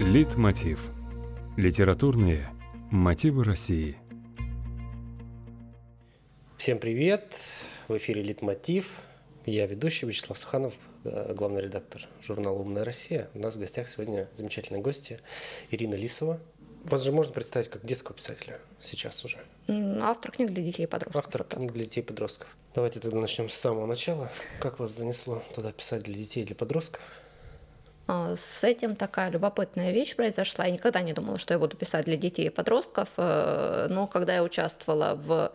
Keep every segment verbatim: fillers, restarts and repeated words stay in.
Литмотив. Литературные мотивы России. Всем привет! В эфире Литмотив. Я ведущий Вячеслав Суханов, главный редактор журнала «Умная Россия». У нас в гостях сегодня замечательные гости Ирина Лисова. Вас же можно представить как детского писателя сейчас уже. Автор книг для детей и подростков. Автор вот книг для детей и подростков. Давайте тогда начнем с самого начала. Как вас занесло туда писать для детей и для подростков? С этим такая любопытная вещь произошла. Я никогда не думала, что я буду писать для детей и подростков, но когда я участвовала в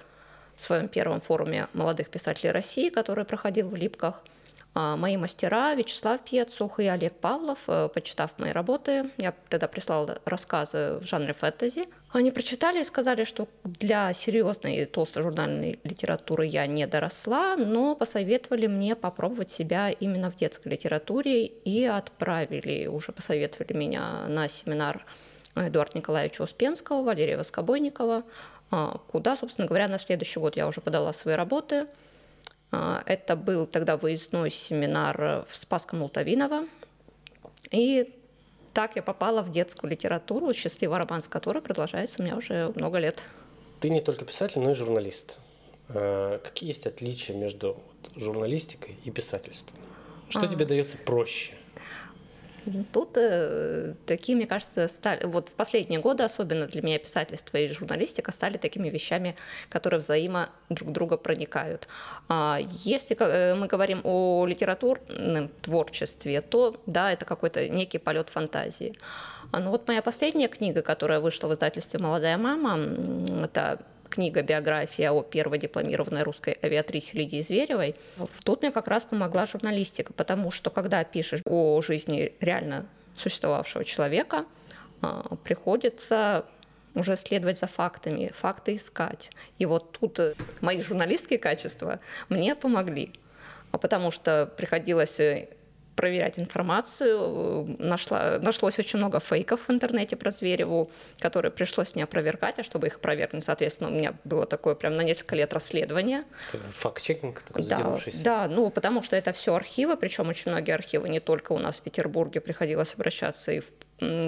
своем первом форуме молодых писателей России, который проходил в Липках, мои мастера Вячеслав Пьетсух и Олег Павлов, почитав мои работы, я тогда прислала рассказы в жанре фэнтези, они прочитали и сказали, что для серьезной толстожурнальной литературы я не доросла, но посоветовали мне попробовать себя именно в детской литературе и отправили, уже посоветовали меня на семинар Эдуарда Николаевича Успенского, Валерия Воскобойникова, куда, собственно говоря, на следующий год я уже подала свои работы. Это был тогда выездной семинар в Спасском Лутовиново. И так я попала в детскую литературу, счастливый роман, с которой продолжается у меня уже много лет. Ты не только писатель, но и журналист. Какие есть отличия между журналистикой и писательством? Что а. тебе дается проще? Тут э, такие, мне кажется, стали, вот в последние годы, особенно для меня писательство и журналистика, стали такими вещами, которые взаимо друг друга проникают. А если э, мы говорим о литературном творчестве, то да, это какой-то некий полет фантазии. А, ну, вот моя последняя книга, которая вышла в издательстве «Молодая мама», это книга-биография о первой дипломированной русской авиатрисе Лидии Зверевой. Тут мне как раз помогла журналистика, потому что, когда пишешь о жизни реально существовавшего человека, приходится уже следовать за фактами, факты искать. И вот тут мои журналистские качества мне помогли, потому что приходилось проверять информацию. Нашла, нашлось очень много фейков в интернете про Звереву, которые пришлось мне опровергать, а чтобы их опровергнуть, соответственно, у меня было такое прям на несколько лет расследование. Факт-чекинг такой задевавшийся. Да, да, ну потому что это все архивы, причем очень многие архивы не только у нас в Петербурге, приходилось обращаться и в,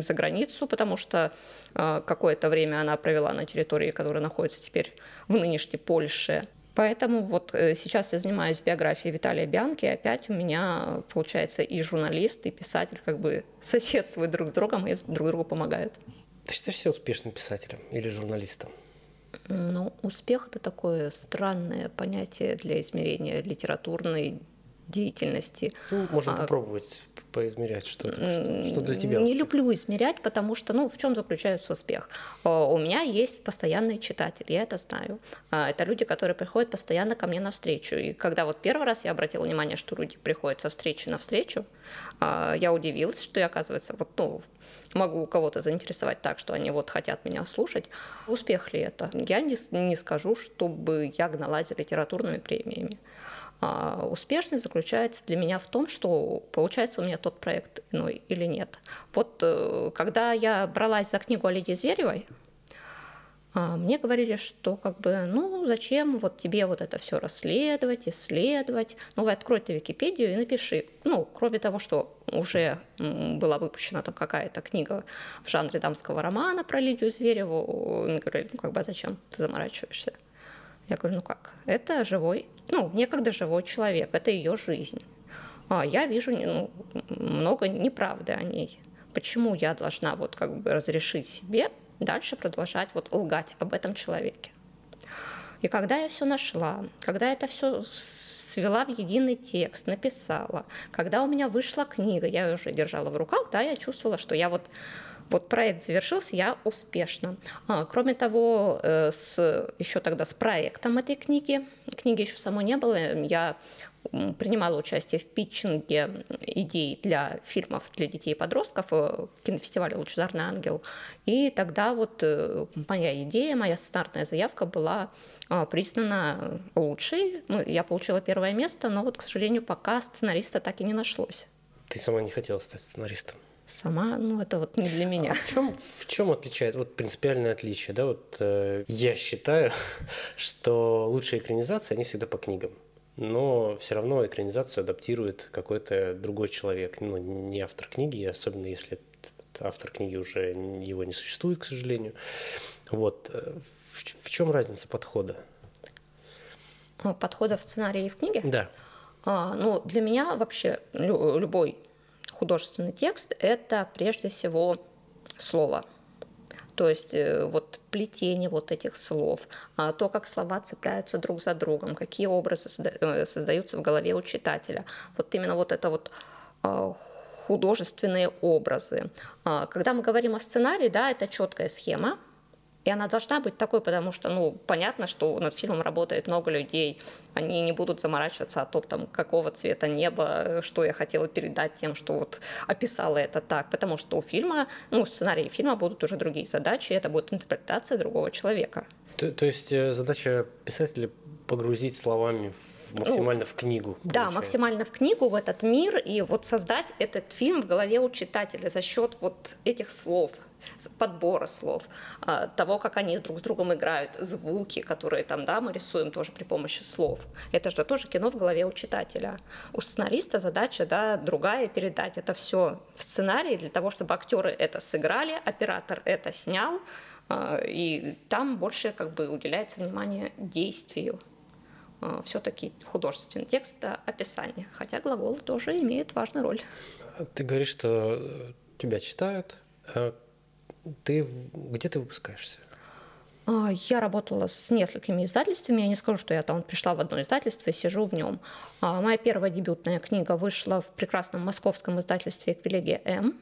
за границу, потому что э, какое-то время она провела на территории, которая находится теперь в нынешней Польше. Поэтому вот сейчас я занимаюсь биографией Виталия Бианки, и опять у меня, получается, и журналист, и писатель как бы соседствуют друг с другом и друг другу помогают. Ты считаешь себя успешным писателем или журналистом? Ну, успех – это такое странное понятие для измерения литературной деятельности. Ну, можно а, попробовать поизмерять что-то, что для тебя успех. Не люблю измерять, потому что, ну, в чем заключается успех? У меня есть постоянные читатели, я это знаю. Это люди, которые приходят постоянно ко мне на встречу. И когда вот первый раз я обратила внимание, что люди приходят со встречи на встречу, я удивилась, что я, оказывается, вот, ну, могу у кого-то заинтересовать так, что они вот хотят меня слушать. Успех ли это? Я не, не скажу, чтобы я гналась за литературными премиями. А успешность заключается для меня в том, что получается у меня тот проект иной или нет. Вот когда я бралась за книгу о Лидии Зверевой, мне говорили, что как бы, ну зачем вот тебе вот это все расследовать, исследовать, ну вы откройте Википедию и напиши. Ну, кроме того, что уже была выпущена там какая-то книга в жанре дамского романа про Лидию Звереву, мне говорили, ну как бы зачем ты заморачиваешься? Я говорю, ну как, это живой, ну, некогда живой человек, это ее жизнь. А я вижу ну, много неправды о ней. Почему я должна вот как бы разрешить себе дальше продолжать вот лгать об этом человеке? И когда я все нашла, когда это все свела в единый текст, написала, когда у меня вышла книга, я ее уже держала в руках, да, я чувствовала, что я вот, вот проект завершился, я успешна. А, кроме того, с, еще тогда с проектом этой книги, книги еще самой не было, я принимала участие в питчинге идей для фильмов для детей и подростков в кинофестивале «Лучший зарный ангел». И тогда вот моя идея, моя стартная заявка была признана лучшей. Я получила первое место, но вот, к сожалению, пока сценариста так и не нашлось. Ты сама не хотела стать сценаристом? Сама, ну это вот не для меня. А в чем, в чем отличает, вот принципиальное отличие, да, вот э, я считаю, что лучшие экранизации, они всегда по книгам. Но все равно экранизацию адаптирует какой-то другой человек, ну, не автор книги, особенно если автор книги уже его не существует, к сожалению. Вот. В, в чем разница подхода? Подхода в сценарии и в книге? Да. А, ну, для меня вообще лю- любой художественный текст – это прежде всего слово. То есть вот плетение вот этих слов, то, как слова цепляются друг за другом, какие образы созда- создаются в голове у читателя. Вот именно вот это вот художественные образы. Когда мы говорим о сценарии, да, это четкая схема, и она должна быть такой, потому что, ну, понятно, что над фильмом работает много людей, они не будут заморачиваться о том, там, какого цвета небо, что я хотела передать тем, что вот описала это так, потому что у фильма, ну, в сценарии фильма будут уже другие задачи, это будет интерпретация другого человека. То, то есть задача писателя погрузить словами в, максимально ну, в книгу? Получается. Да, максимально в книгу, в этот мир, и вот создать этот фильм в голове у читателя за счет вот этих слов, подбора слов, того, как они друг с другом играют, звуки, которые там, да, мы рисуем тоже при помощи слов. Это же тоже кино в голове у читателя. У сценариста задача, да, другая — передать это все в сценарии для того, чтобы актеры это сыграли, оператор это снял, и там больше как бы уделяется внимание действию. Все-таки художественный текст — это описание, хотя глаголы тоже имеют важную роль. Ты говоришь, что тебя читают. Ты где ты выпускаешься? Я работала с несколькими издательствами. Я не скажу, что я там пришла в одно издательство и сижу в нем. Моя первая дебютная книга вышла в прекрасном московском издательстве «Эквилегия М».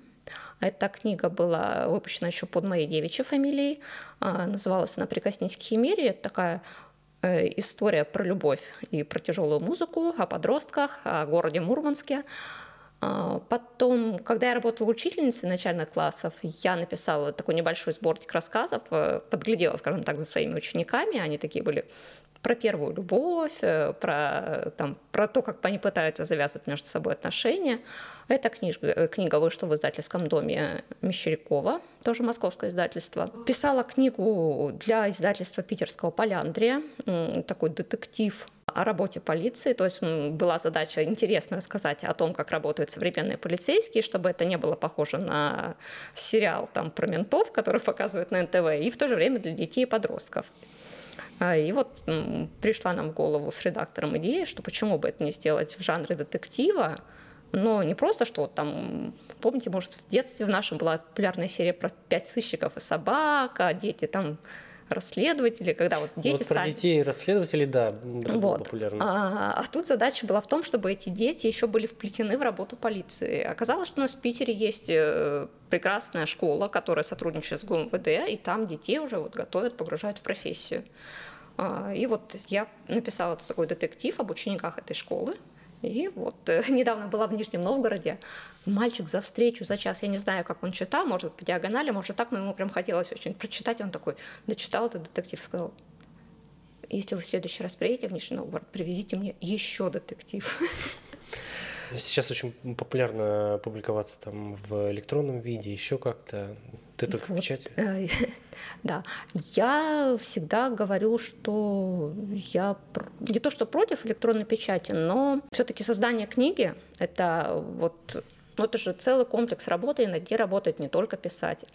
Эта книга была выпущена еще под моей девичьей фамилией. Называлась она «Прикоснись к химере». Это такая история про любовь и про тяжелую музыку, о подростках, о городе Мурманске. Потом, когда я работала учительницей начальных классов, я написала такой небольшой сборник рассказов, подглядела, скажем так, за своими учениками. Они такие были про первую любовь, про, там, про то, как они пытаются завязывать между собой отношения. Эта книжка, книга вышла в издательском доме Мещерякова, тоже московское издательство. Писала книгу для издательства питерского «Поляндрия», такой детектив о работе полиции, то есть была задача интересно рассказать о том, как работают современные полицейские, чтобы это не было похоже на сериал там, про ментов, который показывают на эн тэ вэ, и в то же время для детей и подростков. И вот пришла нам в голову с редактором идея, что почему бы это не сделать в жанре детектива, но не просто, что вот там, помните, может, в детстве в нашем была популярная серия про пять сыщиков и собак, а дети там... расследователи, когда вот дети вот сами... про детей и расследователей, да, вот. Популярно. А, а тут задача была в том, чтобы эти дети еще были вплетены в работу полиции. Оказалось, что у нас в Питере есть прекрасная школа, которая сотрудничает с ГУМВД, и там детей уже вот готовят, погружают в профессию. А, и вот я написала такой детектив об учениках этой школы. И вот недавно была в Нижнем Новгороде. Мальчик за встречу, за час, я не знаю, как он читал, может, по диагонали, может, так, но ему прям хотелось очень прочитать. Он такой, дочитал этот детектив, сказал, если вы в следующий раз приедете в Нижний Новгород, привезите мне еще детектив. Сейчас очень популярно публиковаться там в электронном виде, еще как-то. Ты только вот. В печати? Да. Я всегда говорю, что я не то что против электронной печати, но все-таки создание книги – это вот, ну, это же целый комплекс работы, и над ней работает не только писатель.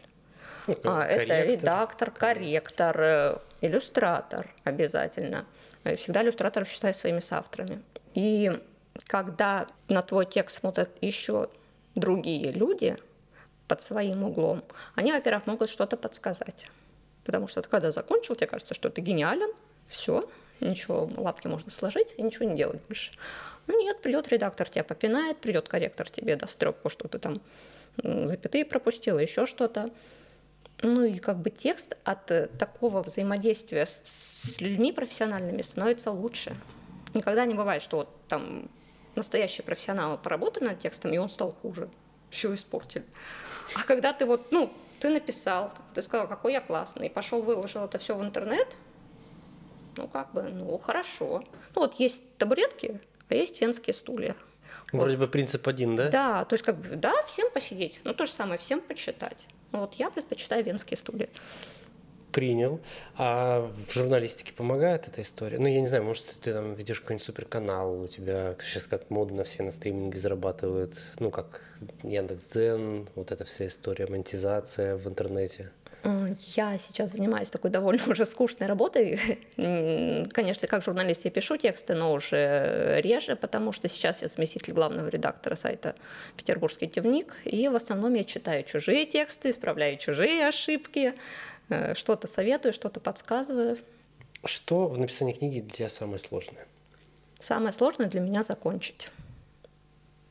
Ну, а, это редактор, корректор, иллюстратор обязательно. Всегда иллюстраторов считаю своими соавторами. И когда на твой текст смотрят еще другие люди под своим углом, они, во-первых, могут что-то подсказать. Потому что ты когда закончил, тебе кажется, что ты гениален, все, ничего, лапки можно сложить и ничего не делать больше. Ну нет, придет редактор, тебя попинает, придет корректор, тебе даст трёпку, что ты там запятые пропустила, еще что-то. Ну и как бы текст от такого взаимодействия с людьми профессиональными становится лучше. Никогда не бывает, что вот там настоящие профессионалы поработали над текстом, и он стал хуже. Все испортили. А когда ты вот, ну, ты написал, ты сказал, какой я классный, пошел, выложил это все в интернет, ну, как бы, ну, хорошо. Ну, вот есть табуретки, а есть венские стулья. Вроде вот. Бы принцип один, да? Да, то есть, как бы, да, всем посидеть, ну, то же самое, всем почитать. Ну, вот я предпочитаю венские стулья. принял. А в журналистике помогает эта история? Ну, я не знаю, может, ты там ведешь какой-нибудь суперканал, у тебя сейчас как модно все на стриминге зарабатывают, ну, как Яндекс.Дзен, вот эта вся история, монетизация в интернете. Я сейчас занимаюсь такой довольно уже скучной работой. Конечно, как журналист я пишу тексты, но уже реже, потому что сейчас я заместитель главного редактора сайта «Петербургский дневник», и в основном я читаю чужие тексты, исправляю чужие ошибки, что-то советую, что-то подсказываю. Что в написании книги для тебя самое сложное? Самое сложное для меня — закончить.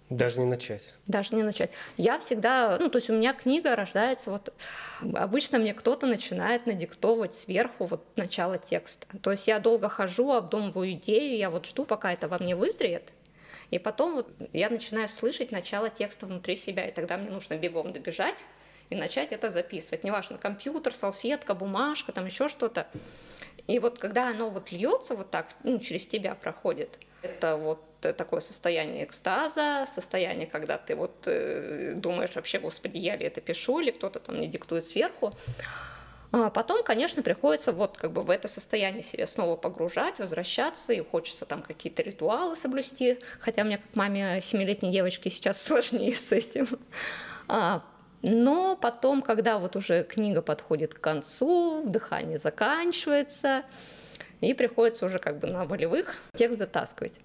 Даже не начать. Даже не начать. Я всегда, ну, то есть у меня книга рождается, вот, обычно мне кто-то начинает надиктовывать сверху вот начало текста. То есть я долго хожу, обдумываю идею, я вот жду, пока это во мне вызреет, и потом вот я начинаю слышать начало текста внутри себя, и тогда мне нужно бегом добежать и начать это записывать. Неважно, компьютер, салфетка, бумажка, там еще что-то. И вот когда оно вот льется вот так, ну, через тебя проходит, это вот такое состояние экстаза, состояние, когда ты вот э, думаешь вообще, господи, я ли это пишу, или кто-то там мне диктует сверху. А потом, конечно, приходится вот как бы в это состояние себя снова погружать, возвращаться, и хочется там какие-то ритуалы соблюсти, хотя мне как маме семилетней девочки сейчас сложнее с этим. А, но потом, когда вот уже книга подходит к концу, дыхание заканчивается, и приходится уже как бы на волевых текст дотаскивать.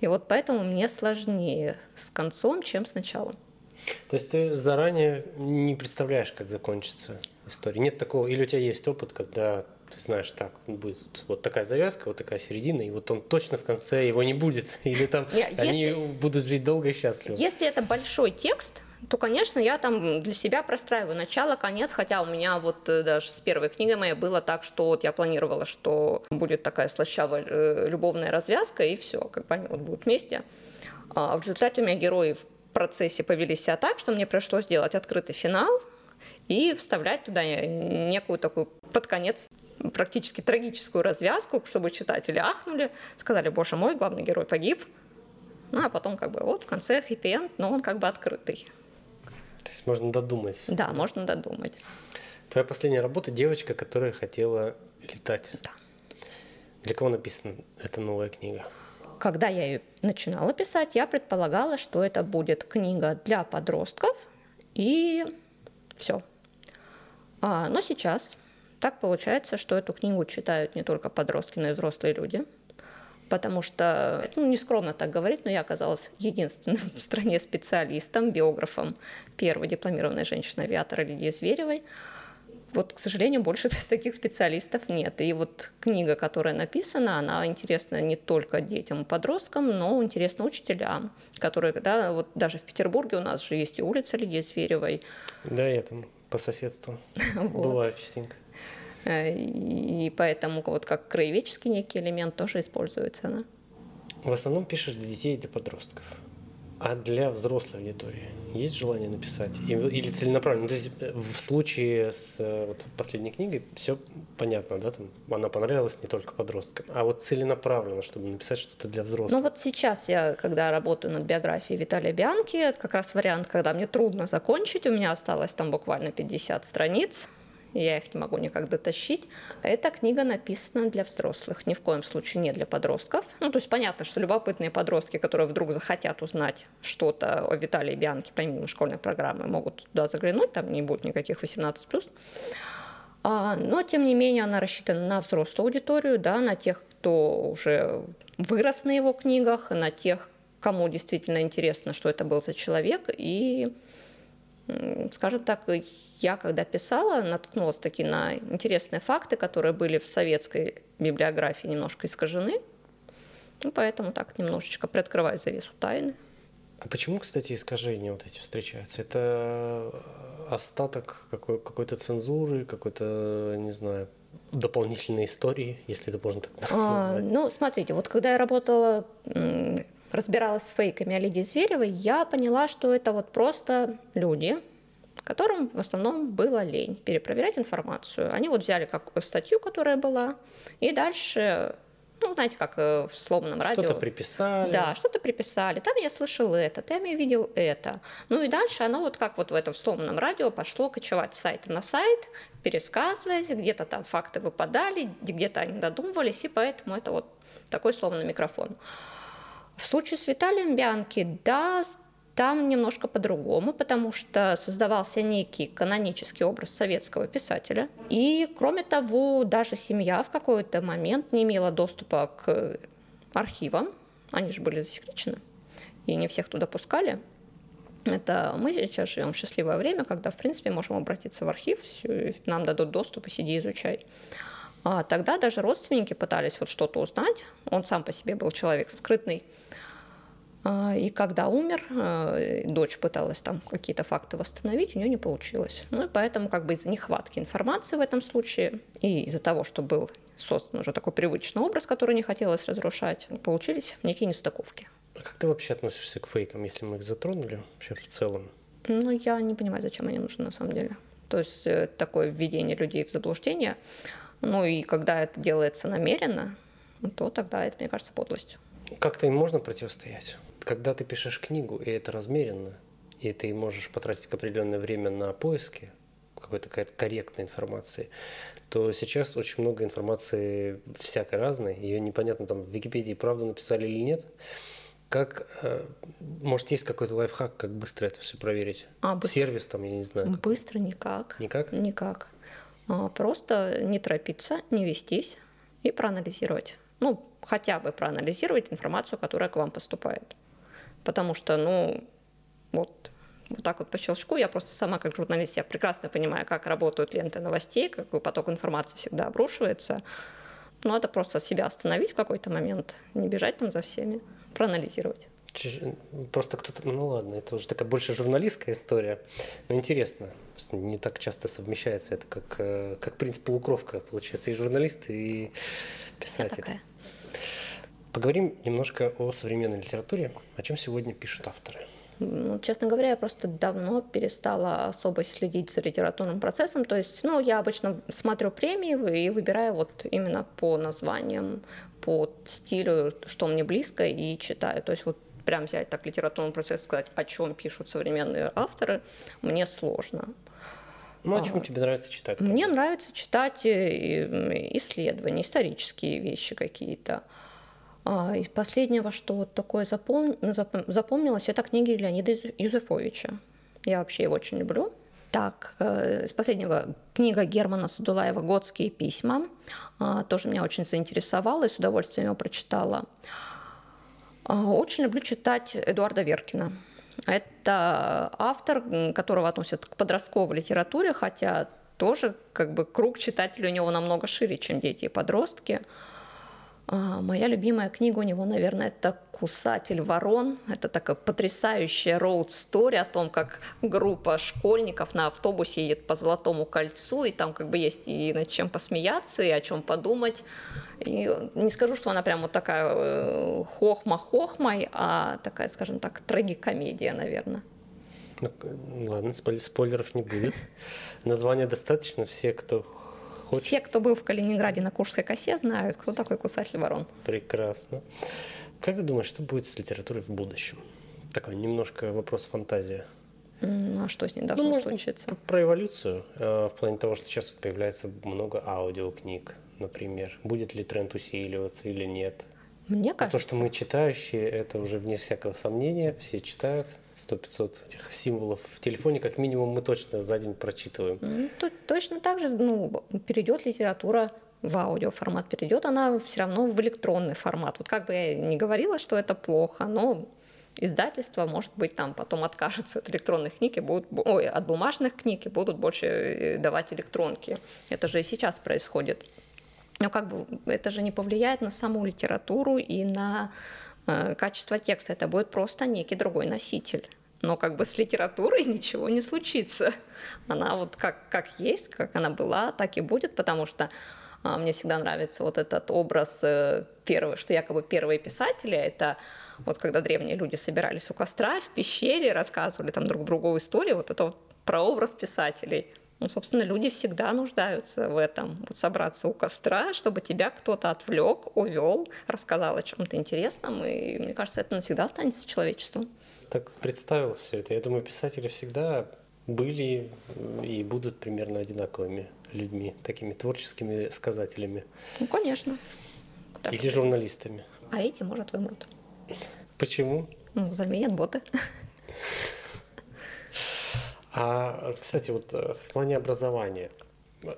И вот поэтому мне сложнее с концом, чем с началом. То есть ты заранее не представляешь, как закончится история? Нет такого? Или у тебя есть опыт, когда ты знаешь, так, будет вот такая завязка, вот такая середина, и вот он точно в конце его не будет? Или там Нет, они если, будут жить долго и счастливо? Если это большой текст, то, конечно, я там для себя простраиваю начало, конец, хотя у меня вот даже с первой книгой моей было так, что вот я планировала, что будет такая слащавая э, любовная развязка, и все, как бы они вот будут вместе. А в результате у меня герои в процессе повели себя так, что мне пришлось делать открытый финал и вставлять туда некую такую под конец практически трагическую развязку, чтобы читатели ахнули, сказали: боже мой, главный герой погиб. Ну, а потом как бы вот в конце хэппи-энд, но он как бы открытый. То есть можно додумать. Да, можно додумать. Твоя последняя работа — «Девочка, которая хотела летать». Да. Для кого написана эта новая книга? Когда я ее начинала писать, я предполагала, что это будет книга для подростков, и все. А, но сейчас так получается, что эту книгу читают не только подростки, но и взрослые люди. Потому что, ну, не скромно так говорить, но я оказалась единственным в стране специалистом, биографом первой дипломированной женщины-авиатора Лидии Зверевой. Вот, к сожалению, больше таких специалистов нет. И вот книга, которая написана, она интересна не только детям и подросткам, но интересна учителям, которые, да, вот даже в Петербурге у нас же есть и улица Лидии Зверевой. Да, я там по соседству бываю частенько. И поэтому вот как краеведческий некий элемент тоже используется она. В основном пишешь для детей и для подростков. А для взрослой аудитории есть желание написать? Или целенаправленно? То есть в случае с вот последней книгой все понятно, да? Там она понравилась не только подросткам. А вот целенаправленно, чтобы написать что-то для взрослых. Ну вот сейчас я, когда работаю над биографией Виталия Бианки, это как раз вариант, когда мне трудно закончить. У меня осталось там буквально пятьдесят страниц. Я их не могу никак дотащить. Эта книга написана для взрослых, ни в коем случае не для подростков. Ну, то есть понятно, что любопытные подростки, которые вдруг захотят узнать что-то о Виталии Бианки помимо школьной программы, могут туда заглянуть, там не будет никаких восемнадцать плюс. Но, тем не менее, она рассчитана на взрослую аудиторию, да, на тех, кто уже вырос на его книгах, на тех, кому действительно интересно, что это был за человек, и... Скажем так, я когда писала, наткнулась таки на интересные факты, которые были в советской библиографии немножко искажены, ну, поэтому так немножечко приоткрываю завесу тайны. А почему, кстати, искажения вот эти встречаются? Это остаток какой- какой-то цензуры, какой-то, не знаю, дополнительной истории, если это можно так назвать? А, ну, смотрите, вот когда я работала, разбиралась с фейками о Лидии Зверевой, я поняла, что это вот просто люди, которым в основном было лень перепроверять информацию. Они вот взяли какую-то статью, которая была, и дальше ну, знаете, как в словном радио. Что-то приписали. Да, что-то приписали. Там я слышал это, там я видел это. Ну и дальше оно вот как вот в этом словном радио пошло кочевать с сайта на сайт, пересказываясь, где-то там факты выпадали, где-то они додумывались, и поэтому это вот такой словно микрофон. В случае с Виталием Бианки, да, там немножко по-другому, потому что создавался некий канонический образ советского писателя. И, кроме того, даже семья в какой-то момент не имела доступа к архивам. Они же были засекречены, и не всех туда пускали. Это мы сейчас живем в счастливое время, когда, в принципе, можем обратиться в архив, нам дадут доступ, и сиди, изучай. А тогда даже родственники пытались вот что-то узнать. Он сам по себе был человек скрытный. И когда умер, дочь пыталась там какие-то факты восстановить, у нее не получилось. Ну и поэтому как бы из-за нехватки информации в этом случае и из-за того, что был создан уже такой привычный образ, который не хотелось разрушать, получились некие нестыковки. А как ты вообще относишься к фейкам, если мы их затронули вообще в целом? Ну я не понимаю, зачем они нужны на самом деле. То есть такое введение людей в заблуждение, ну и когда это делается намеренно, то тогда это, мне кажется, подлостью. Как-то им можно противостоять? Когда ты пишешь книгу, и это размеренно, и ты можешь потратить определенное время на поиски какой-то корректной информации, то сейчас очень много информации всякой разной, ее непонятно, там в Википедии правду написали или нет. Как, может, есть какой-то лайфхак, как быстро это все проверить? А, быстро. Сервис там, я не знаю. Быстро никак. Никак? Никак. Просто не торопиться, не вестись и проанализировать. Ну, хотя бы проанализировать информацию, которая к вам поступает. Потому что, ну, вот, вот так вот по щелчку, я просто сама как журналист, я прекрасно понимаю, как работают ленты новостей, какой поток информации всегда обрушивается. Но надо просто себя остановить в какой-то момент, не бежать там за всеми, проанализировать. Просто кто-то, ну ладно, это уже такая больше журналистская история, но интересно, не так часто совмещается это, как, как принцип полукровка, получается, и журналист, и писатель. Поговорим немножко о современной литературе, о чем сегодня пишут авторы. Ну, честно говоря, я просто давно перестала особо следить за литературным процессом. То есть, ну, я обычно смотрю премии и выбираю вот именно по названиям, по стилю, что мне близко, и читаю. То есть вот прям взять так литературный процесс, сказать, о чем пишут современные авторы, мне сложно. Ну, о чем а, тебе нравится читать? Правда? Мне нравится читать исследования, исторические вещи какие-то. И последнее, во что вот такое запом... запомнилось, это книги Леонида Юзефовича. Я вообще его очень люблю. Так, из последнего книга Германа Садулаева «Готские письма». Тоже меня очень заинтересовала и с удовольствием его прочитала. Очень люблю читать Эдуарда Веркина. Это автор, которого относят к подростковой литературе, хотя тоже как бы круг читателей у него намного шире, чем дети и подростки. Моя любимая книга у него, наверное, это «Кусатель ворон». Это такая потрясающая роуд-стори о том, как группа школьников на автобусе едет по Золотому кольцу, и там как бы есть и над чем посмеяться, и о чем подумать. И не скажу, что она прям вот такая хохма-хохмой, а такая, скажем так, трагикомедия, наверное. Ну, ладно, спойлеров не будет. Названия достаточно, все, кто... Хочешь? Все, кто был в Калининграде на Куршской косе, знают, кто такой Кусатель ворон. Прекрасно. Как ты думаешь, что будет с литературой в будущем? Такой немножко вопрос фантазии. Ну, а что с ней должно ну, может, случиться? Про эволюцию, в плане того, что сейчас появляется много аудиокниг, например. Будет ли тренд усиливаться или нет? Мне кажется. А то, что мы читающие, это уже вне всякого сомнения. Все читают. сто пятьсот этих символов в телефоне, как минимум, мы точно за день прочитываем. Ну, тут точно так же ну, перейдет литература в аудиоформат, перейдет она все равно в электронный формат. Вот как бы я ни говорила, что это плохо, но издательства, может быть, там потом откажутся от электронных книг, и будут, ой, от бумажных книг и будут больше давать электронки. Это же и сейчас происходит. Но как бы это же не повлияет на саму литературу и на качество текста. Это будет просто некий другой носитель. Но как бы с литературой ничего не случится. Она вот как, как есть, как она была, так и будет, потому что а, мне всегда нравится вот этот образ, э, первый, что якобы первые писатели, это вот когда древние люди собирались у костра, в пещере, рассказывали там друг другу истории, вот это вот прообраз писателей. Ну, собственно, люди всегда нуждаются в этом. Вот собраться у костра, чтобы тебя кто-то отвлек, увел, рассказал о чем-то интересном. И мне кажется, это навсегда останется человечеством. Так представил все это. Я думаю, писатели всегда были и будут примерно одинаковыми людьми, такими творческими сказателями. Ну, конечно. Даже или журналистами. А эти, может, вымрут. Почему? Ну, заменят боты. А, кстати, вот в плане образования,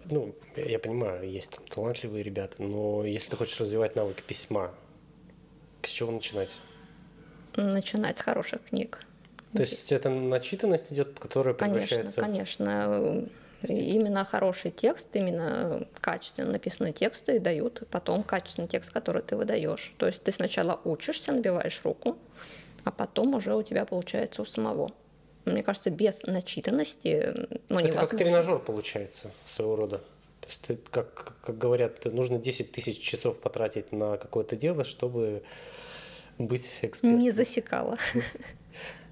ну, я понимаю, есть там талантливые ребята, но если ты хочешь развивать навык письма, с чего начинать? Начинать с хороших книг. То есть это начитанность идет, которая превращается... Конечно, конечно. Именно хороший текст, именно качественно написанные тексты дают потом качественный текст, который ты выдаешь. То есть ты сначала учишься, набиваешь руку, а потом уже у тебя получается у самого. Мне кажется, без начитанности, ну, невозможно. Это как тренажер получается своего рода. То есть ты, как, как говорят, нужно десять тысяч часов потратить на какое-то дело, чтобы быть экспертом. Не засекала.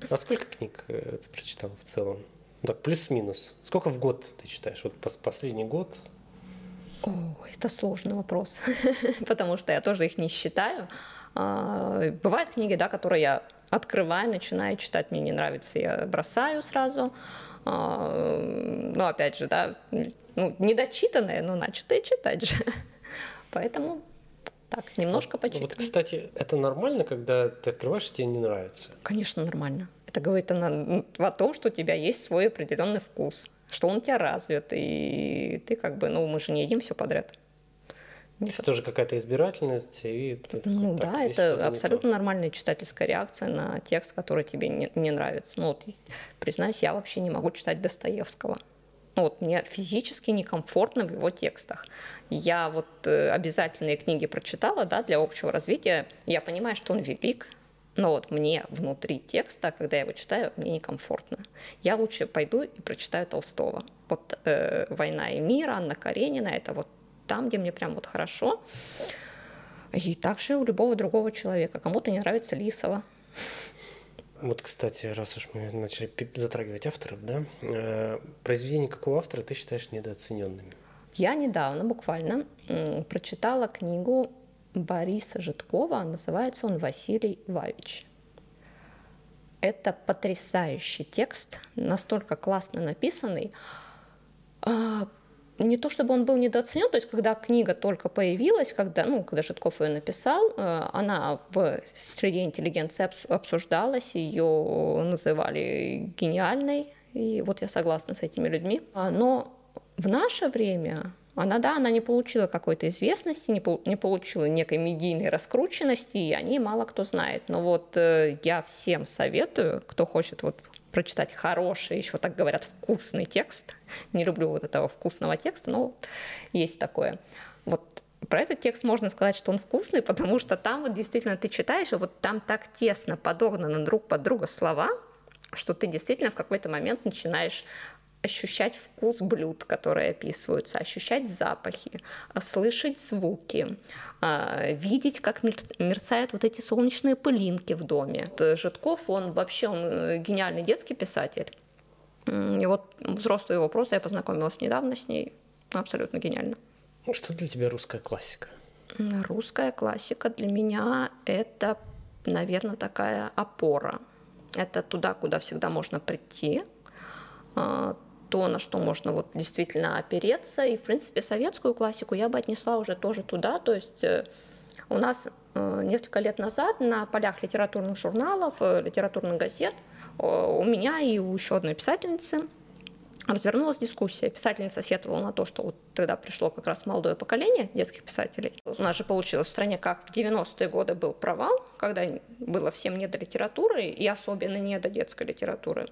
А сколько книг ты прочитала в целом? Так, плюс-минус. Сколько в год ты читаешь? Вот последний год? О, это сложный вопрос, потому что я тоже их не считаю. Бывают книги, да, которые я открываю, начинаю читать, мне не нравится, я бросаю сразу. Но опять же, да, ну, недочитанные, но начатые читать же. Поэтому так, немножко почитаю. Вот, кстати, это нормально, когда ты открываешь, и тебе не нравится? Конечно, нормально. Это говорит о, о том, что у тебя есть свой определенный вкус, что он у тебя развит, и ты как бы, ну, мы же не едим все подряд. Нет. Это тоже какая-то избирательность. И ну так, да, это абсолютно нормальная читательская реакция на текст, который тебе не, не нравится. Ну, вот, признаюсь, я вообще не могу читать Достоевского. Ну, вот, мне физически некомфортно в его текстах. Я вот э, обязательные книги прочитала, да, для общего развития. Я понимаю, что он велик, но вот мне внутри текста, когда я его читаю, мне некомфортно. Я лучше пойду и прочитаю Толстого. Вот э, «Война и мир», Анна Каренина, это вот там, где мне прям вот хорошо. И также у любого другого человека. Кому-то не нравится Лисова. Вот, кстати, раз уж мы начали затрагивать авторов, да, произведения какого автора ты считаешь недооцененными? Я недавно буквально прочитала книгу Бориса Житкова. Называется он «Василий Вавич». Это потрясающий текст, настолько классно написанный. Не то чтобы он был недооценен, то есть когда книга только появилась, когда, ну, когда Житков ее написал, она в среде интеллигенции обсуждалась, ее называли гениальной, и вот я согласна с этими людьми. Но в наше время она, да, она не получила какой-то известности, не, по, не получила некой медийной раскрученности, и о ней мало кто знает. Но вот э, я всем советую, кто хочет вот прочитать хороший, еще так говорят, вкусный текст. Не люблю вот этого вкусного текста, но есть такое. Вот про этот текст можно сказать, что он вкусный, потому что там вот действительно ты читаешь, и вот там так тесно подогнаны друг под друга слова, что ты действительно в какой-то момент начинаешь ощущать вкус блюд, которые описываются, ощущать запахи, слышать звуки, видеть, как мерцают вот эти солнечные пылинки в доме. Житков, он вообще он гениальный детский писатель. И вот взрослую его прозу я познакомилась недавно с ней. Абсолютно гениально. Что для тебя русская классика? Русская классика для меня – это, наверное, такая опора. Это туда, куда всегда можно прийти, то, на что можно вот действительно опереться. И, в принципе, советскую классику я бы отнесла уже тоже туда. То есть у нас несколько лет назад на полях литературных журналов, литературных газет у меня и у еще одной писательницы развернулась дискуссия. Писательница сетовала на то, что вот тогда пришло как раз молодое поколение детских писателей. У нас же получилось в стране, как в девяностые годы был провал, когда было всем не до литературы и особенно не до детской литературы.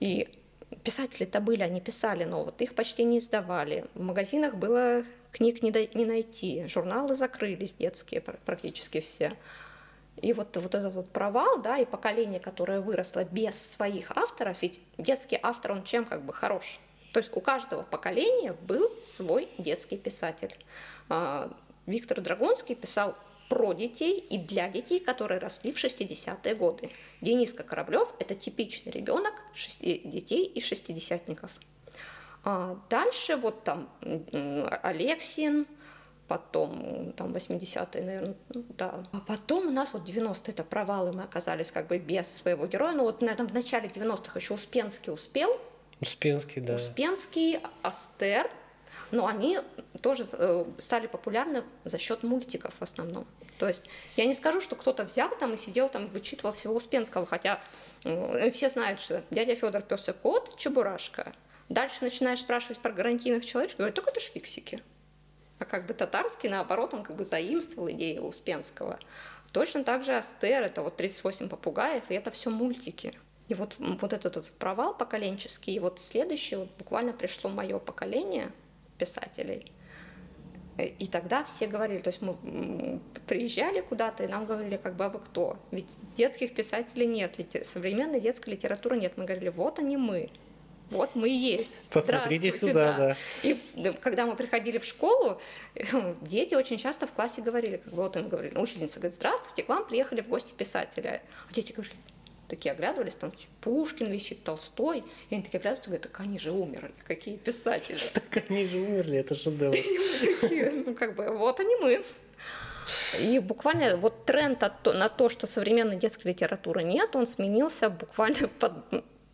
И писатели-то были, они писали, но вот их почти не издавали. В магазинах было книг не, до, не найти, журналы закрылись детские практически все. И вот, вот этот вот провал, да, и поколение, которое выросло без своих авторов, ведь детский автор, он чем как бы хорош? То есть у каждого поколения был свой детский писатель. Виктор Драгунский писал про детей и для детей, которые росли в шестидесятые годы. Дениска Кораблёв – это типичный ребенок детей и шестидесятников. А дальше вот там Алексин, потом там восьмидесятые, наверное, да. А потом у нас вот девяностые, это провалы, мы оказались как бы без своего героя. Ну вот, наверное, в начале девяностых еще Успенский успел. Успенский, да. Успенский, Астер. Но они тоже стали популярны за счет мультиков в основном. То есть я не скажу, что кто-то взял там и сидел там, вычитывал всего Успенского, хотя все знают, что дядя Федор, пес и кот, Чебурашка. Дальше начинаешь спрашивать про гарантийных человечек, говорят, только это ж фиксики. А как бы татарский, наоборот, он как бы заимствовал идею Успенского. Точно так же Астер, это вот тридцать восемь попугаев, и это все мультики. И вот, вот этот вот провал поколенческий, и вот следующее, вот буквально пришло мое поколение писателей. И тогда все говорили, то есть мы приезжали куда-то, и нам говорили, как бы, а вы кто? Ведь детских писателей нет, современной детской литературы нет. Мы говорили, вот они мы. Вот мы и есть. Посмотрите сюда, да. да. И когда мы приходили в школу, дети очень часто в классе говорили, как бы вот им говорили, учительница говорит, здравствуйте, к вам приехали в гости писателя. А дети говорили, такие оглядывались, там Пушкин висит, Толстой, и они такие оглядываются, говорят, так они же умерли, какие писатели. Так они же умерли, это шедевр. Ну как бы вот они мы. И буквально вот тренд на то, что современной детской литературы нет, он сменился буквально под...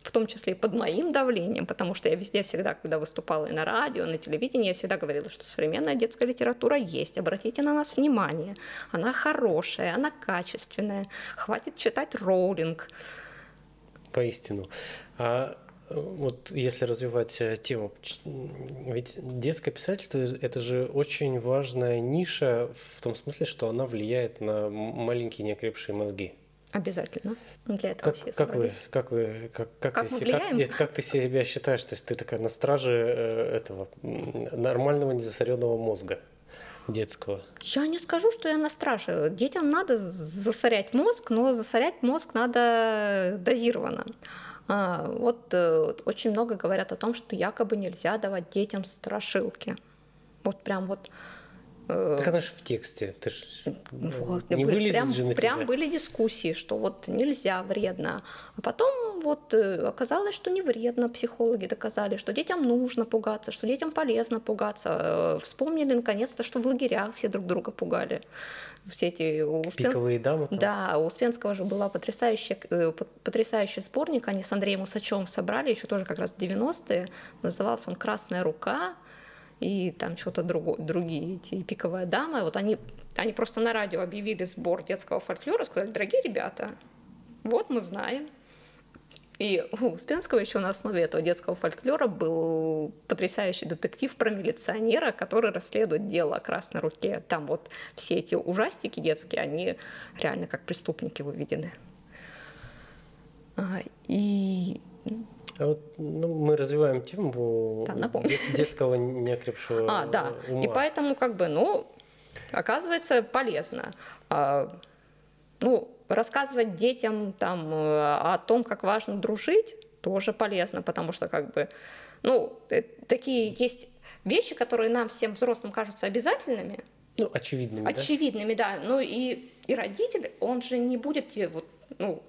в том числе и под моим давлением, потому что я везде всегда, когда выступала и на радио, и на телевидении, я всегда говорила, что современная детская литература есть, обратите на нас внимание, она хорошая, она качественная, хватит читать Роулинг. Поистину. А вот если развивать тему, ведь детское писательство – это же очень важная ниша в том смысле, что она влияет на маленькие неокрепшие мозги. Обязательно. Для этого как, все собрались. Как вы, как, вы, как, как, как, ты, как, нет, как ты себя считаешь? То есть ты такая на страже этого нормального незасоренного мозга детского? Я не скажу, что я на страже. Детям надо засорять мозг, но засорять мозг надо дозированно. Вот очень много говорят о том, что якобы нельзя давать детям страшилки. Вот прям вот... Так она же в тексте, ты ж вот, не были, прям, же на прям были дискуссии, что вот нельзя, вредно. А потом вот оказалось, что не вредно. Психологи доказали, что детям нужно пугаться, что детям полезно пугаться. Вспомнили наконец-то, что в лагерях все друг друга пугали. Все эти Успен... пиковые дамы. Там. Да, у Успенского же была потрясающая, потрясающий сборник. Они с Андреем Усачевым собрали, еще тоже как раз девяностые. Назывался он «Красная рука». И там что-то другое, другие эти пиковые дамы. Вот они, они просто на радио объявили сбор детского фольклора, сказали, дорогие ребята, вот мы знаем. И у Успенского еще на основе этого детского фольклора был потрясающий детектив про милиционера, который расследует дело о Красной Руке. Там вот все эти ужастики детские, они реально как преступники выведены. И... А вот ну, мы развиваем тему да, детского неокрепшего а, да. ума. И поэтому, как бы, ну, оказывается, полезно. А, ну, рассказывать детям там, о том, как важно дружить, тоже полезно, потому что, как бы, ну, такие есть вещи, которые нам всем взрослым кажутся обязательными. Ну, очевидными, очевидными, да? Очевидными, да. Ну, и, и родитель, он же не будет тебе, вот, ну,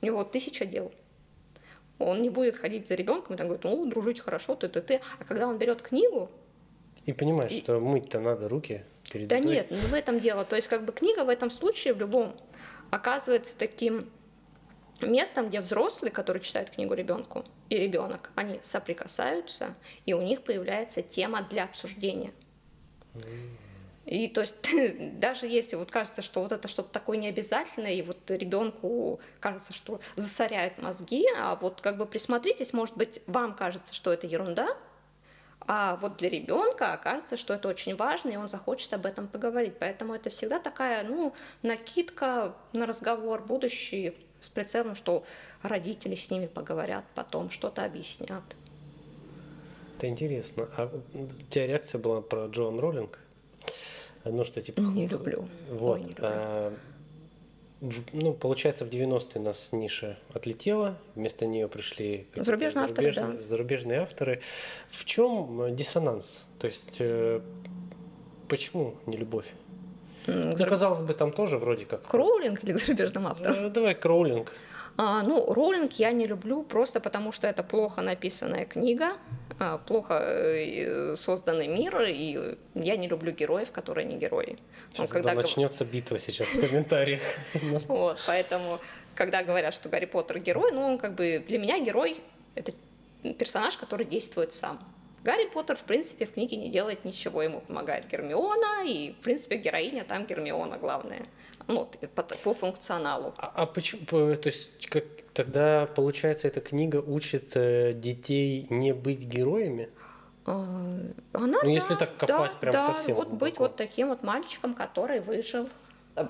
у него тысяча дел. Он не будет ходить за ребенком и так говорит, ну, дружить хорошо, ты-ты-ты. А когда он берет книгу... И понимаешь, и... что мыть-то надо руки перед Да этой... нет, не в этом дело. То есть как бы книга в этом случае в любом оказывается таким местом, где взрослый, который читает книгу ребенку, и ребенок, они соприкасаются, и у них появляется тема для обсуждения. Mm. И то есть даже если вот кажется, что вот это что-то такое необязательное, и вот ребенку кажется, что засоряют мозги, а вот как бы присмотритесь, может быть, вам кажется, что это ерунда, а вот для ребенка окажется, что это очень важно, и он захочет об этом поговорить. Поэтому это всегда такая, ну, накидка на разговор будущий с прицелом, что родители с ними поговорят потом, что-то объяснят. Это интересно. А у тебя реакция была про Джоан Роулинг? Ну, что, типа, не люблю. Вот. Ой, не люблю. А, ну, получается, в девяностые нас ниша отлетела, вместо нее пришли зарубежные, зарубежные, авторы, да. зарубежные авторы. В чем диссонанс? То есть, э, почему не любовь? Ну, Зар... казалось бы, там тоже вроде как... К Роулинг или к зарубежным авторам? Ну, давай к Роулинг. А, ну, Роулинг я не люблю просто потому, что это плохо написанная книга. плохо созданный мир, и я не люблю героев, которые не герои. Сейчас, когда начнется битва сейчас в комментариях. Вот, поэтому, когда говорят, что Гарри Поттер герой, ну, он как бы для меня герой — это персонаж, который действует сам. Гарри Поттер, в принципе, в книге не делает ничего, ему помогает Гермиона, и, в принципе, героиня там Гермиона главная, ну, по, по функционалу. А, а почему, то есть, как, тогда, получается, эта книга учит детей не быть героями? Она, ну, да, если так копать, да, прям да, совсем. Вот глубоко. Быть вот таким вот мальчиком, который выжил.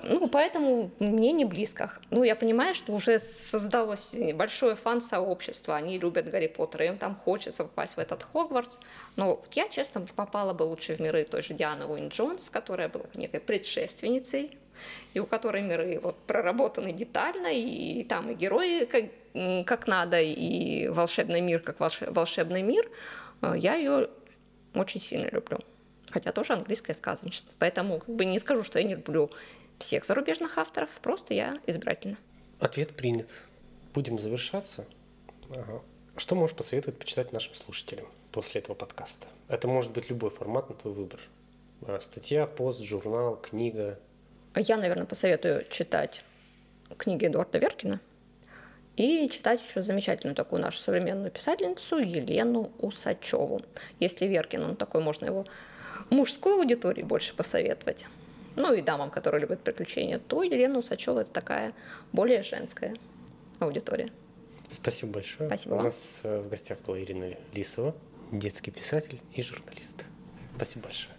Ну, поэтому мне не близко. Ну, я понимаю, что уже создалось большое фан-сообщество. Они любят Гарри Поттера, им там хочется попасть в этот Хогвартс. Но вот я, честно, попала бы лучше в миры той же Дианы Уин-Джонс, которая была некой предшественницей, и у которой миры вот проработаны детально, и там и герои как, как надо, и волшебный мир как волшебный мир. Я ее очень сильно люблю. Хотя тоже английское сказочество. Поэтому как бы не скажу, что я не люблю всех зарубежных авторов, просто я избирательна. Ответ принят. Будем завершаться. Ага. Что можешь посоветовать почитать нашим слушателям после этого подкаста? Это может быть любой формат на твой выбор. Статья, пост, журнал, книга. Я, наверное, посоветую читать книги Эдуарда Веркина и читать еще замечательную такую нашу современную писательницу Елену Усачеву. Если Веркин, он такой, можно его мужской аудитории больше посоветовать. Ну и дамам, которые любят приключения, то Елена Усачева — это такая более женская аудитория. Спасибо большое. Спасибо вам. У нас в гостях была Ирина Лисова, детский писатель и журналист. Спасибо большое.